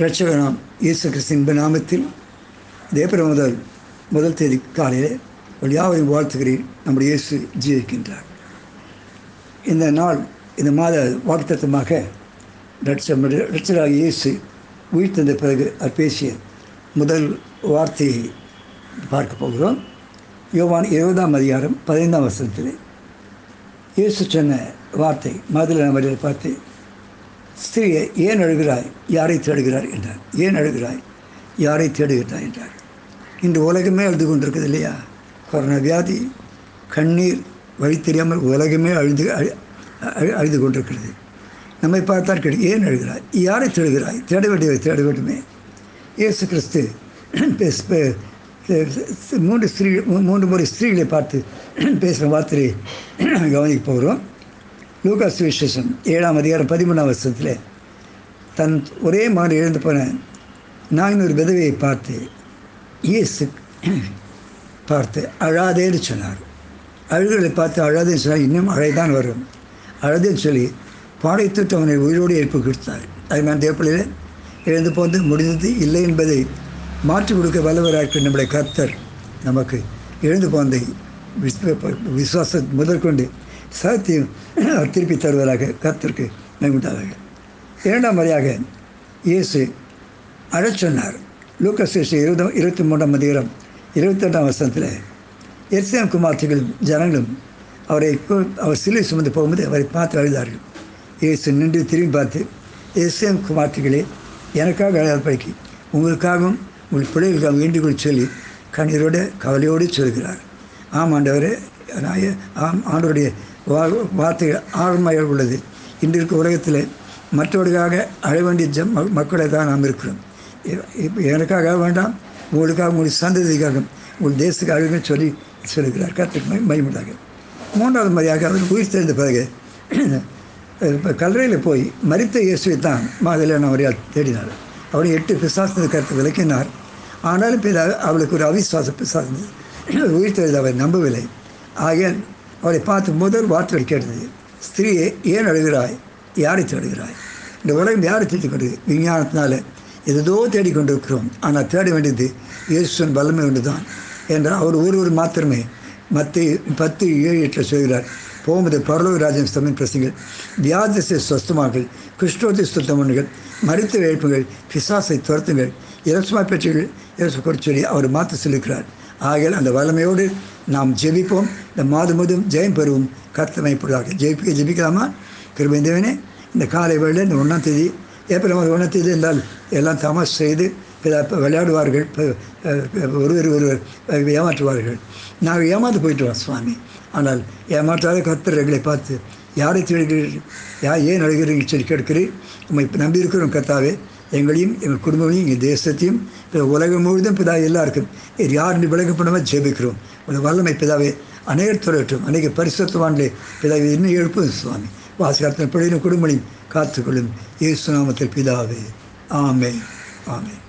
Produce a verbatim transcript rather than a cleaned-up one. இரட்சகனாம் இயேசு கிறிஸ்துவின் நாமத்தில் தேப்ரல் முதல் முதல் தேதி காலையிலே யாவரையும் வாழ்த்துகிறேன். நம்முடைய இயேசு ஜீவிக்கின்றார். இந்த நாள் இந்த மாத வாழ்த்தமாக இரட்சம் இரட்சகராக இயேசு உயிர் தந்த பிறகு அவர் பேசிய முதல் வார்த்தையை பார்க்க போகிறோம். யோவான் இருபதாம் அதிகாரம் பதினைந்தாம் வசனத்தில் இயேசு சொன்ன வார்த்தை மதுரை வழியில் பார்த்து, ஸ்திரீயை ஏன் அழுகிறாய், யாரை தேடுகிறார் என்றார். ஏன் அழுகிறாய், யாரை தேடுகிறாய் என்றார். இன்று உலகமே அழுது கொண்டிருக்குது இல்லையா? கொரோனா வியாதி கண்ணீர் வழி தெரியாமல் உலகமே அழுது அழுது கொண்டிருக்கிறது. நம்மை பார்த்தால் கேட்டு ஏன் அழுகிறாய், யாரை தேடுகிறாய், தேட வேண்டியவை தேட வேண்டுமே. இயேசு கிறிஸ்து மூன்று ஸ்திரீ மூன்று முறை ஸ்திரீகளை பார்த்து பேசுகிற வார்த்தையை கவனிக்க போகிறோம். லூக்கா சுவிசேஷம் ஏழாம் அதிகாரம் பதிமூணாம் வருஷத்தில் தன் ஒரே மகன் இழந்து போன நானூறு விதவையை பார்த்து இயேசு பார்த்து அழாதேன்னு சொன்னார். அழுகளை பார்த்து அழாதேன்னு சொன்னால் இன்னும் அழைதான் வரும். அழதேன்னு சொல்லி பாடைத்தொட்டு அவனை உயிரோடு எழுப்பு கொடுத்தார். அது நான் தேப்பிள்ளையில் இழந்து போந்து முடிந்தது இல்லை என்பதை மாற்றிக் கொடுக்க வல்லவராக நம்முடைய கர்த்தர் நமக்கு எழுந்து போந்தை விசுவாச முதற்கொண்டு சத்தியம் திருப்பி தருவதாக கர்த்தருக்கு நம்பிட்டார்கள். இரண்டாம் முறையாக இயேசு அழச் சொன்னார். லூக்கா சுவிசேஷம் இருபது இருபத்தி மூன்றாம் அதிகாரம் இருபத்தி ரெண்டாம் வருஷத்தில் எருசலேம் குமார்த்திகள் ஜனங்களும் அவரை அவர் சிலை சுமந்து போகும்போது அவரை பார்த்து அழுதார்கள். இயேசு நின்று திரும்பி பார்த்து, எருசலேம் குமார்த்திகளே, எனக்காக அழகி, உங்களுக்காகவும் உங்கள் பிள்ளைகளுக்காக வேண்டுகோள் சொல்லி கண்ணீரோடு கவலையோடு சொல்கிறார். ஆம் ஆண்டவரே, நான் ஆம் ஆண்டவருடைய வா வார்த்தைகள் ஆழமாக உள்ளது. இன்று இருக்க உலகத்தில் மற்றவர்களுக்காக அழ வேண்டிய ஜ மக்களை தான் நாம் இருக்கிறோம். எனக்காக வேண்டாம், உங்களுக்காக உங்களுடைய சந்ததிக்காக உங்கள் தேசத்துக்கு அழகுன்னு சொல்லி சொல்கிறார். கற்றுக்கு மயமுண்டாக. மூன்றாவது முறையாக அவர் உயிர் தெரிந்த பிறகு கல்லறையில் போய் மரித்த இயேசுவை தான் மாதிரியான முறையால் தேடினார். அவரை எட்டு பிசாசத்தை கருத்து விளக்கினார். ஆனாலும் பிற அவளுக்கு ஒரு அவிசுவாச பிசாசு உயிர் தெரிந்து அவரை நம்பவில்லை. ஆகிய அவரை பார்த்து முதல் வார்த்தைகள் கேட்டது, ஸ்திரீயை ஏன் அழுகிறாய், யாரை தேடுகிறாய். இந்த உலகம் யாரை தேடிக்கொண்டு விஞ்ஞானத்தினால எதோ தேடிக்கொண்டிருக்கிறோம். ஆனால் தேட வேண்டியது இயேசுவின் வல்லமை ஒன்று தான் என்றால் அவர் ஒருவர் மாத்திரமே. மத்திய பத்து ஏழு எட்டில் சொல்கிறார், போகும்போது பரலோக ராஜ்யம் சமயம் பிரசங்கள், வியாதிசை சொஸ்தமாக்கள், கிறிஸ்தோத்தை சுத்தமன்கள், மருத்துவ இழப்புகள், பிசாசை துரத்துங்கள், இலவசமா பெற்றுகள் இலவச கொடுத்து சொல்லி அவர் மாற்ற சொல்லியிருக்கிறார். ஆகையால் அந்த வல்லமையோடு நாம் ஜெபிப்போம். இந்த மாதம் முதும் ஜெயம் பெறுவோம். கர்த்தமைப்படுவார்கள். ஜெயிப்பிக்க ஜெபிக்கலாமா? கிருபைந்தவனே, இந்த காலை வேளையில் இந்த ஒன்றாம் தேதி ஏப்ரல் மாதம் ஒன்றாம் தேதி என்றால் எல்லாம் தமாஷ் செய்து விளையாடுவார்கள். ஒருவர் ஒருவர் ஏமாற்றுவார்கள். நாங்கள் ஏமாந்து போயிட்டுவோம் சுவாமி. ஆனால் ஏமாற்றாத கர்த்தர்களை பார்த்து, யாரை தேடுகிறீர்கள், யார் ஏன் அழுகிறீர்கள் சொல்லி கேட்கிறீர். நம்ம இப்போ நம்பியிருக்கிறோம் கர்த்தாவே, எங்களையும் எங்கள் குடும்பங்களையும் எங்கள் தேசத்தையும் உலகம் முழுதும் பிதாவை எல்லாருக்கும் யாருன்னு விளக்கப்படாமல் ஜெபிக்கிறோம். ஒரு வல்லமை பிதாவே அநேகர் துறையற்றும். அநேக பரிசுத்தவான்களே பிதாவை இன்னும் எழுப்பும் சுவாமி. வாசகத்தின் பிள்ளைகளும் குடும்பங்களையும் காத்துக்கொள்ளும். இயேசு நாமத்தில் பிதாவே, ஆமென், ஆமென்.